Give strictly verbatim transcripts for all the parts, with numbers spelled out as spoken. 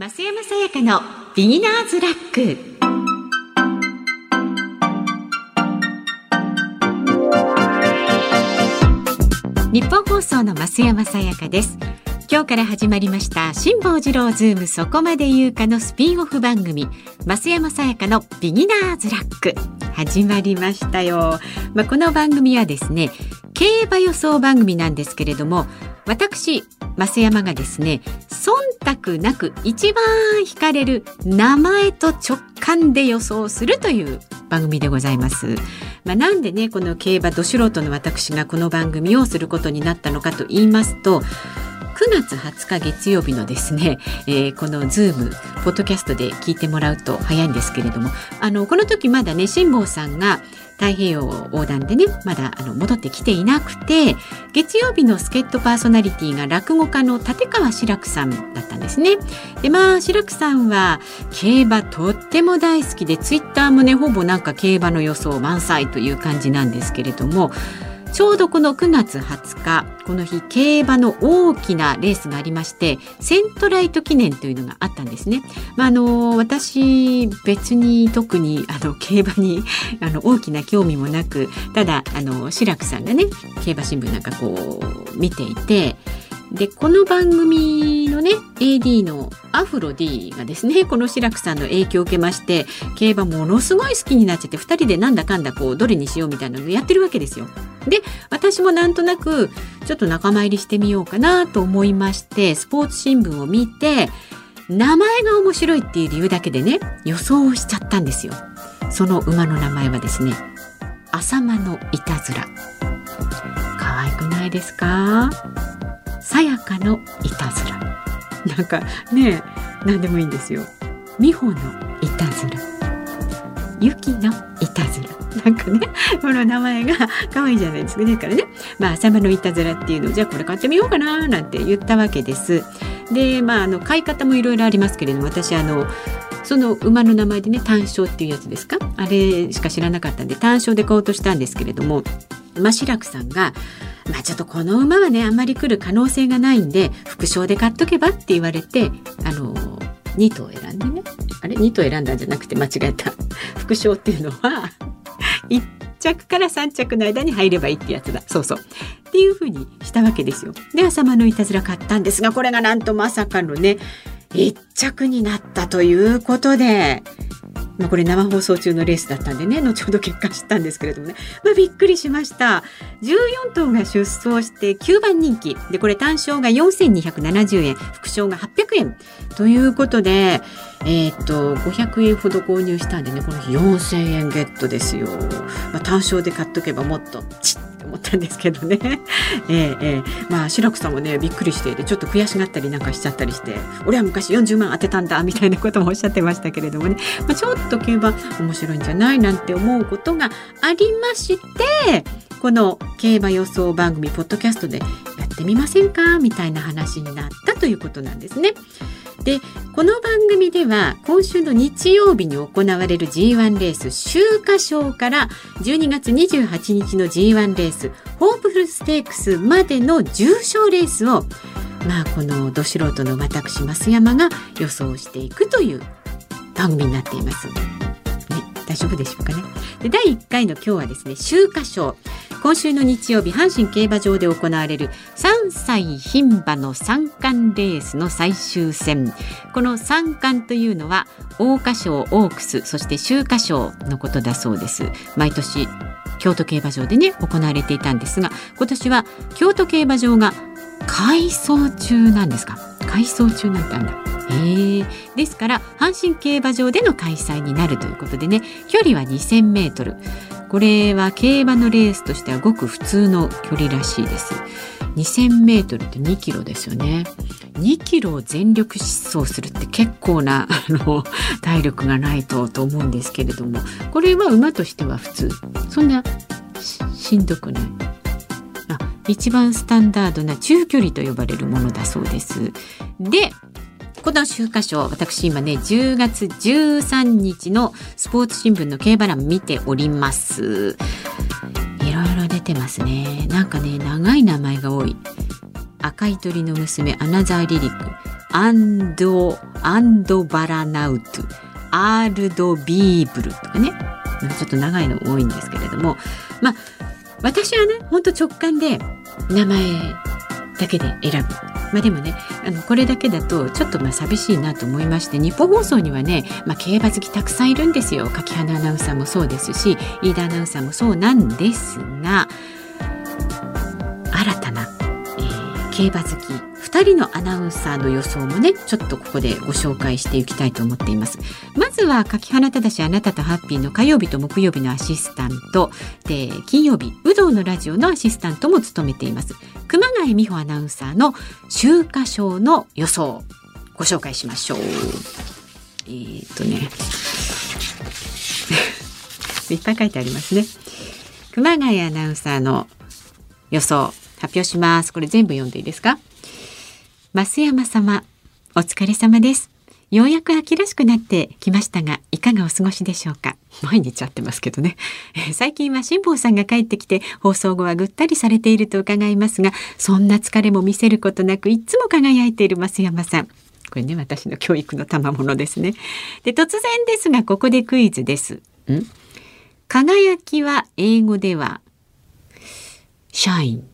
増山さやかのビギナーズラック。日本放送の増山さやかです。今日から始まりました辛坊治郎ズームそこまで言うかのスピンオフ番組、増山さやかのビギナーズラック始まりましたよ。まあ、この番組はですね、競馬予想番組なんですけれども、私増山がですね、忖度なく一番惹かれる名前と直感で予想するという番組でございます。まあ、なんでね、この競馬ど素人の私がこの番組をすることになったのかと言いますと、くがつはつか月曜日のですね、えー、このズームポッドキャストで聞いてもらうと早いんですけれども、あのこの時まだね、辛坊さんが太平洋横断でね、まだあの戻ってきていなくて、月曜日の助っ人パーソナリティが落語家の立川志らくさんだったんですね。で、まあ志らくさんは競馬とっても大好きで、ツイッターもね、ほぼなんか競馬の予想満載という感じなんですけれども、ちょうどこのくがつはつか、この日競馬の大きなレースがありまして、セントライト記念というのがあったんですね。まあ、あの私別に特にあの競馬にあの大きな興味もなく、ただあの志らくさんがね、競馬新聞なんかこう見ていて、でこの番組のね エーディー のアフロ D がですね、この志らくさんの影響を受けまして、競馬ものすごい好きになっちゃって、ふたりでなんだかんだこうどれにしようみたいなのをやってるわけですよ。で私もなんとなくちょっと仲間入りしてみようかなと思いまして、スポーツ新聞を見て、名前が面白いっていう理由だけでね、予想をしちゃったんですよ。その馬の名前はですね、浅間のいたずら。可愛くないですか？さやかのいたずら。なんかね、何でもいいんですよ。美穂のいたずら、ゆきのいたずら。なんかね、この名前が可愛いじゃないですか。だからね、まあ浅間のいたずらっていうのを、じゃあこれ買ってみようかななんて言ったわけです。で、まああの買い方もいろいろありますけれども、私あのその馬の名前でね、単勝っていうやつですか、あれしか知らなかったんで、単勝で買おうとしたんですけれども、まあ志らくさんが、まあちょっとこの馬はね、あんまり来る可能性がないんで、副賞で買っとけばって言われて、あのに頭選んでね、あれに頭選んだんじゃなくて間違えた。副賞っていうのは。いっちゃくからさんちゃくの間に入ればいいってやつだ。そうそう。っていう風にしたわけですよ。で、浅間のいたずら買ったんですが、これがなんとまさかのね、いっちゃくになったということで、まあ、これ生放送中のレースだったんでね、後ほど結果知ったんですけれどもね、まあ、びっくりしました。じゅうよんとうが出走してきゅうばんにんき。で、これ単勝がよんせんにひゃくななじゅうえん、副賞がはっぴゃくえん。ということで、えー、っと、ごひゃくえんほど購入したんでね、この日よんせんえんゲットですよ。まあ、単勝で買っとけばもっとチッと思ったんですけどね。えー、えー、まあ、志らくさんもね、びっくりして、で、ちょっと悔しがったりなんかしちゃったりして、俺は昔よんじゅうまん当てたんだ、みたいなこともおっしゃってましたけれどもね、まあ、ちょっと競馬面白いんじゃないなんて思うことがありまして、この競馬予想番組、ポッドキャストでやってみませんかみたいな話になったということなんですね。で、この番組では今週の日曜日に行われる ジーワン レース秋華賞から、じゅうにがつにじゅうはちにちの ジーワン レースホープフルステークスまでの重賞レースを、まあこのど素人の私増山が予想していくという番組になっています。ね、大丈夫でしょうかね。で、だいいっかいの今日はですね、秋華賞。今週の日曜日、阪神競馬場で行われるさんさい牝馬の三冠レースの最終戦。この三冠というのは桜花賞、オークス、そして秋華賞のことだそうです。毎年京都競馬場でね、行われていたんですが、今年は京都競馬場が改装中なんですか。改装中なんてあんだ。えー、ですから阪神競馬場での開催になるということでね、距離はにせんメートル。これは競馬のレースとしてはごく普通の距離らしいです。にせんメートルってにキロですよね。にキロを全力疾走するって結構なあの体力がないとと思うんですけれども、これは馬としては普通、そんな し, しんどくない、あ、一番スタンダードな中距離と呼ばれるものだそうです。で、この秋華賞、私今ね、じゅうがつじゅうさんにちのスポーツ新聞の競馬欄見ております。いろいろ出てますね。なんかね、長い名前が多い。赤い鳥の娘、アナザーリリック、アンド、アンドバラナウト、アールドビーブルとかね、ちょっと長いの多いんですけれども、まあ私はね、ほんと直感で名前だけで選ぶ。まあでもね、あのこれだけだとちょっとまあ寂しいなと思いまして、日本放送にはね、まあ、競馬好きたくさんいるんですよ。柿花アナウンサーもそうですし、飯田アナウンサーもそうなんですが、新たな、えー、競馬好きふたりのアナウンサーの予想もね、ちょっとここでご紹介していきたいと思っています。まずは柿花忠あなたとハッピーの火曜日と木曜日のアシスタントで、金曜日有働のラジオのアシスタントも務めています熊谷美穂アナウンサーの秋華賞の予想ご紹介しましょう。えー、っとねいっぱい書いてありますね。熊谷アナウンサーの予想発表します。これ全部読んでいいですか？増山様、お疲れ様です。ようやく秋らしくなってきましたが、いかがお過ごしでしょうか。毎日会ってますけどね。最近は辛坊さんが帰ってきて、放送後はぐったりされていると伺いますが、そんな疲れも見せることなく、いつも輝いている増山さん。これね、私の教育の賜物ですね。で、突然ですが、ここでクイズです。ん？輝きは英語ではシャイン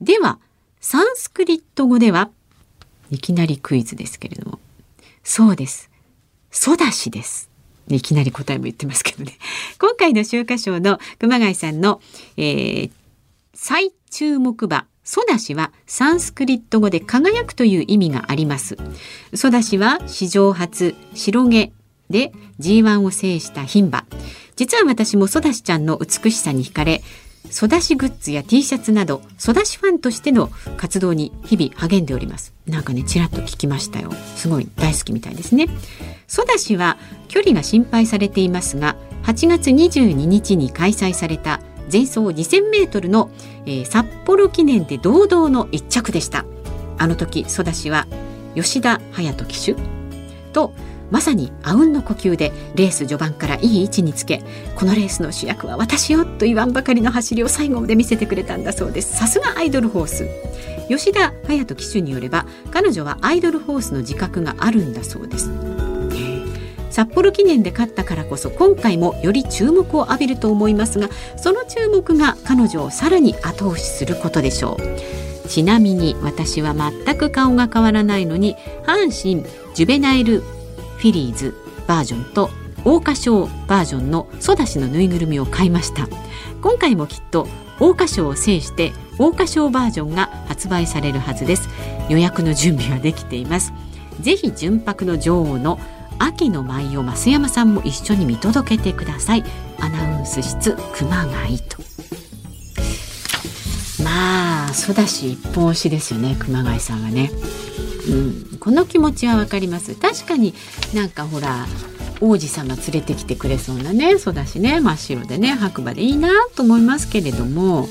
ではサンスクリット語では、いきなりクイズですけれども、そうです、ソダシです。いきなり答えも言ってますけどね。今回の秋華賞の熊谷さんの、えー、最注目馬ソダシはサンスクリット語で輝くという意味があります。ソダシは史上初白毛で ジーワン を制した牝馬。実は私もソダシちゃんの美しさに惹かれ、ソダシグッズや T シャツなどソダシファンとしての活動に日々励んでおります。なんかね、ちらっと聞きましたよ。すごい大好きみたいですね。ソダシは距離が心配されていますが、はちがつにじゅうににちに開催された全走にせんメートルの、えー、札幌記念で堂々の一着でした。あの時ソダシは吉田隼人騎手とまさにあうんの呼吸でレース序盤からいい位置につけ、このレースの主役は私よと言わんばかりの走りを最後まで見せてくれたんだそうです。さすがアイドルホース。吉田隼人騎手によれば、彼女はアイドルホースの自覚があるんだそうです。札幌記念で勝ったからこそ今回もより注目を浴びると思いますが、その注目が彼女をさらに後押しすることでしょう。ちなみに私は全く顔が変わらないのに、阪神ジュベナイルフィリーズバージョンと桜花賞バージョンのソダシのぬいぐるみを買いました。今回もきっと桜花賞を制して桜花賞バージョンが発売されるはずです。予約の準備はできています。ぜひ純白の女王の秋の舞を増山さんも一緒に見届けてください。アナウンス室熊谷と。まあソダシ一本推しですよね、熊谷さんはね。うん、この気持ちはわかります。確かになんかほら、王子様連れてきてくれそうなね、ソダシね、真っ白でね、白馬でいいなと思いますけれども、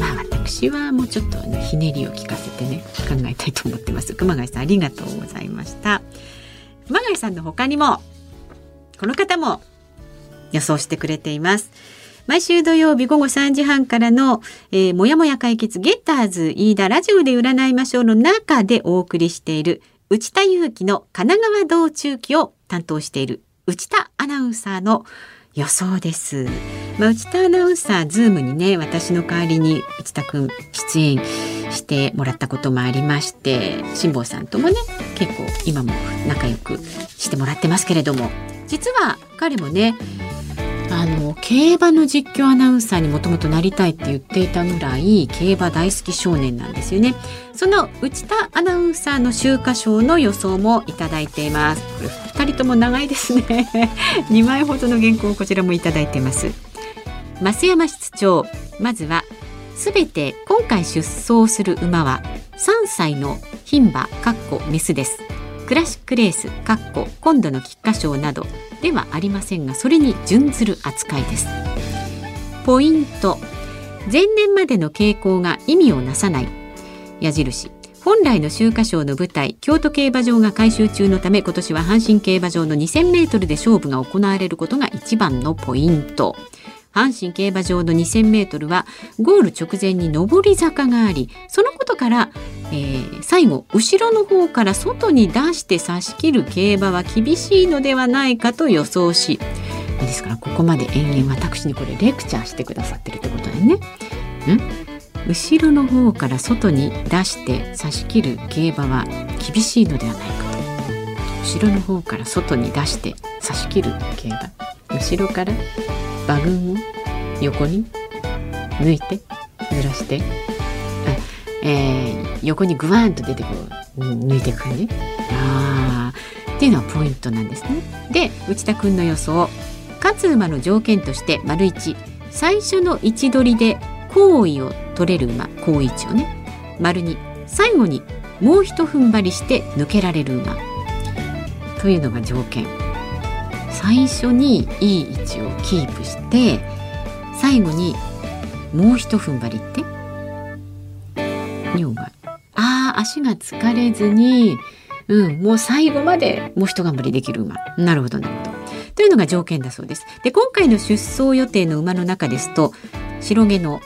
まあ私はもうちょっと、ね、ひねりを聞かせてね、考えたいと思ってます。熊谷さんありがとうございました。熊谷さんの他にもこの方も予想してくれています。毎週土曜日午後さんじはんからの、えー、もやもや解決ゲッターズ飯田ラジオで占いましょうの中でお送りしている内田裕樹の神奈川道中記を担当している内田アナウンサーの予想です。まあ、内田アナウンサーズームにね、私の代わりに内田くん出演してもらったこともありまして、辛坊さんともね結構今も仲良くしてもらってますけれども、実は彼もね、あの競馬の実況アナウンサーにもともとなりたいって言っていたぐらい競馬大好き少年なんですよね。その内田アナウンサーの秋華賞の予想もいただいています。これふたりとも長いですねにまいほどの原稿をこちらもいただいています。増山室長、まずはすべて今回出走する馬はさんさいの牝馬メスです。クラシックレース今度の菊花賞などではありませんが、それに準ずる扱いです。ポイント、前年までの傾向が意味をなさない矢印、本来の秋華賞の舞台京都競馬場が改修中のため、今年は阪神競馬場のにせんメートルで勝負が行われることが一番のポイント。阪神競馬場の にせんメートル はゴール直前に上り坂があり、そのことから、えー、最後後ろの方から外に出して差し切る競馬は厳しいのではないかと予想し、ですからここまで延々私にこれレクチャーしてくださってるってことだよね。ん後ろの方から外に出して差し切る競馬は厳しいのではないかと。後ろの方から外に出して差し切る競馬、後ろから馬群を横に抜いてずらして、えー、横にグワーンと出てこう抜いていく感じ、あーっていうのはポイントなんですね。で、内田君の予想、勝つ馬の条件として丸一、最初の位置取りで好位を取れる馬、好位置をね。丸に、最後にもう一踏ん張りして抜けられる馬というのが条件。最初にいい位置をキープして最後にもう一踏ん張りってにばん、あー足が疲れずに、うん、もう最後までもう一頑張りできる馬、なるほどなるほどというのが条件だそうです。で、今回の出走予定の馬の中ですと白毛の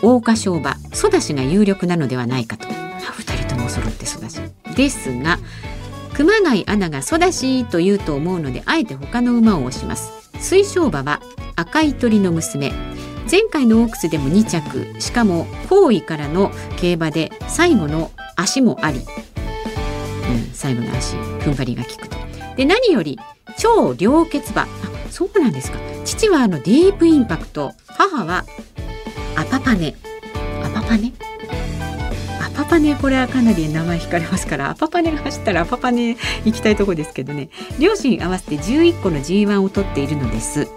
桜花賞馬ソダシが有力なのではないかと。ふたりとも揃ってソダシですが、熊谷アナがソダシと言うと思うのであえて他の馬を押します。水晶馬は赤い鳥の娘、前回のオークスでもにちゃく、しかも後位からの競馬で最後の足もあり、うん、最後の足踏ん張りが効くと。で、何より超良血馬、あ、そうなんですか、父はあのディープインパクト、母はアパパネ、アパパネ、アパパネ、これはかなり名前惹かれますから、アパパネが走ったらアパパネ行きたいとこですけどね。両親合わせてじゅういっこの ジーワン を取っているのです。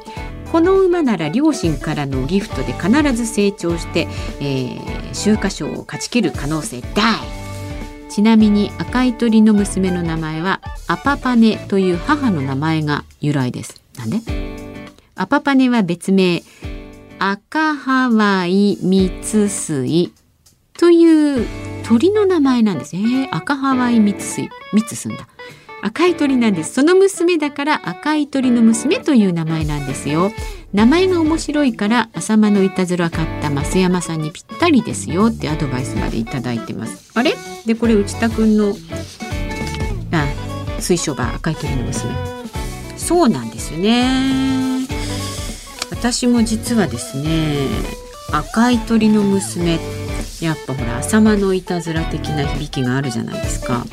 この馬なら両親からのギフトで必ず成長して、えー、秋華賞を勝ち切る可能性大。ちなみに赤い鳥の娘の名前はアパパネという母の名前が由来です。なんでアパパネは別名赤ハワイミツスイという鳥の名前なんですね。赤ハワイミツスイ、ミツスんだ、赤い鳥なんです。その娘だから赤い鳥の娘という名前なんですよ。名前が面白いから朝間のいたずら買った増山さんにぴったりですよってアドバイスまでいただいてます。あれで、これ内田くんのあ水晶馬赤い鳥の娘、そうなんですよね。私も実はですね、赤い鳥の娘、やっぱほら朝間のいたずら的な響きがあるじゃないですか。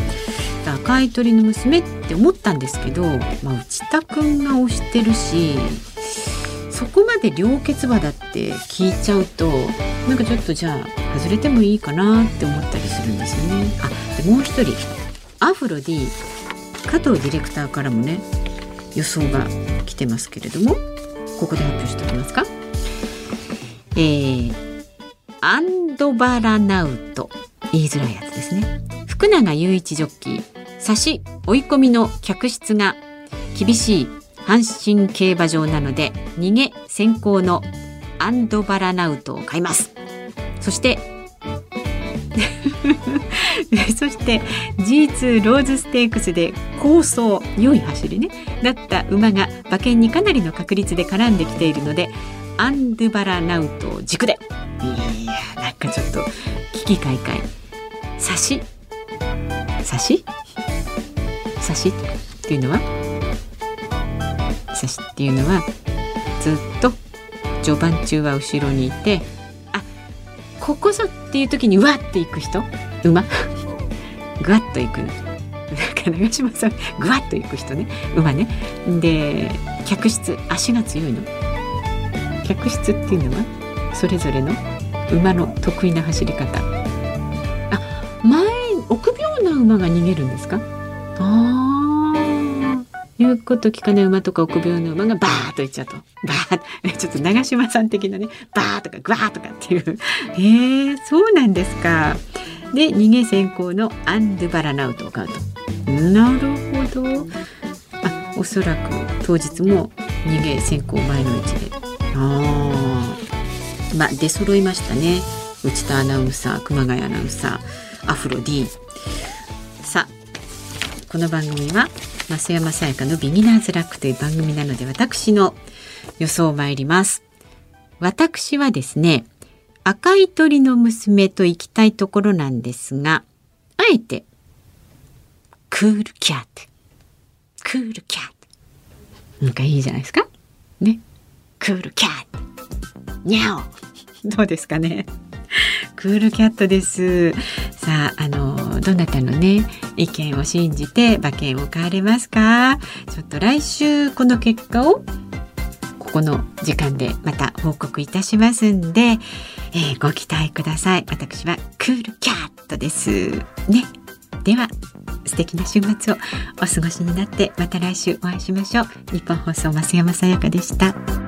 赤い鳥の娘って思ったんですけど、まあ、内田くんが推してるし、そこまで良血馬だって聞いちゃうとなんかちょっとじゃあ外れてもいいかなって思ったりするんですよね。あ、でもう一人アフロ D 加藤ディレクターからもね予想が来てますけれども、ここで発表しておきますか。えー、アンドバラナウト、言いづらいやつですね。福永雄一ジョッキー、差し追い込みの客室が厳しい阪神競馬場なので逃げ先行のアンドバラナウトを買います。そしてそして ジーツー ローズステークスで好走、良い走りねだった馬が馬券にかなりの確率で絡んできているのでアンドバラナウトを軸で、いやーなんかちょっと危機開会、差し差し差しっていうのは差しっていうのはずっと序盤中は後ろにいて、あ、ここぞっていう時にうわっていく人、馬ぐわっといく、なんか長嶋さんぐわっといく人ね、馬ね。で、客室、足が強いの。客室っていうのはそれぞれの馬の得意な走り方。あ、前臆病な馬が逃げるんですか。ああ。言うこと聞かない馬とか臆病の馬がバーッといっちゃうと、バーッ、ちょっと長嶋さん的なね、バーッとかグワーッとかっていうへえ、そうなんですか。で、逃げ先行のアンドゥバラナウトを買うと、なるほど、あ、おそらく当日も逃げ先行前の位置で、ああ、まあ出揃いましたね。内田アナウンサー、熊谷アナウンサー、アフロ D。 さあ、この番組は増山さやかのビギナーズラックという番組なので、私の予想を参ります。私はですね、赤い鳥の娘と行きたいところなんですが、あえてクールキャット、クールキャット、なんかいいじゃないですかね、クールキャットニャオ、どうですかね。クールキャットです。さあ、あのどなたのね意見を信じて馬券を買われますか。ちょっと来週この結果をここの時間でまた報告いたしますんで、えー、ご期待ください。私はクールキャットですね。では素敵な週末をお過ごしになって、また来週お会いしましょう。日本放送、増山さやかでした。